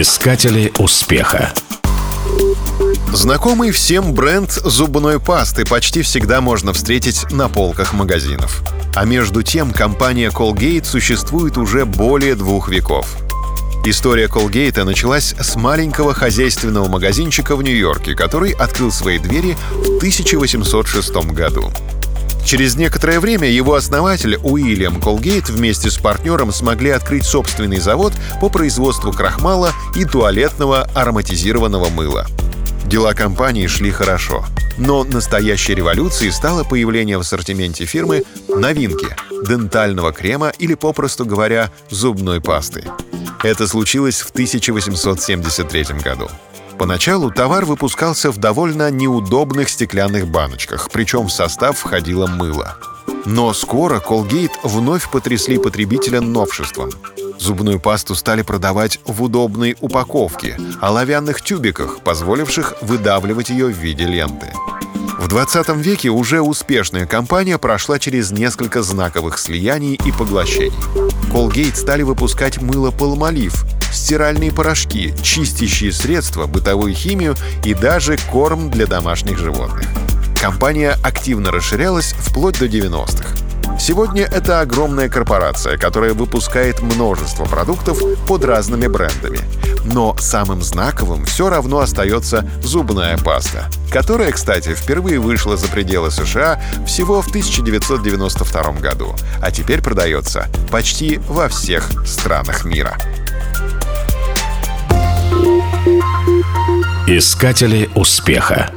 Искатели успеха. Знакомый всем бренд зубной пасты почти всегда можно встретить на полках магазинов. А между тем компания Colgate существует уже более 2 веков. История Colgate началась с маленького хозяйственного магазинчика в Нью-Йорке, который открыл свои двери в 1806 году. Через некоторое время его основатель Уильям Колгейт вместе с партнером смогли открыть собственный завод по производству крахмала и туалетного ароматизированного мыла. Дела компании шли хорошо. Но настоящей революцией стало появление в ассортименте фирмы новинки – дентального крема или, попросту говоря, зубной пасты. Это случилось в 1873 году. Поначалу товар выпускался в довольно неудобных стеклянных баночках, причем в состав входило мыло. Но скоро Colgate вновь потрясли потребителя новшеством. Зубную пасту стали продавать в удобной упаковке, оловянных тюбиках, позволивших выдавливать ее в виде ленты. В 20 веке уже успешная компания прошла через несколько знаковых слияний и поглощений. Colgate стали выпускать мыло «Палмолив», стиральные порошки, чистящие средства, бытовую химию и даже корм для домашних животных. Компания активно расширялась вплоть до 90-х. Сегодня это огромная корпорация, которая выпускает множество продуктов под разными брендами. Но самым знаковым все равно остается зубная паста, которая, кстати, впервые вышла за пределы США всего в 1992 году, а теперь продается почти во всех странах мира. Искатели успеха.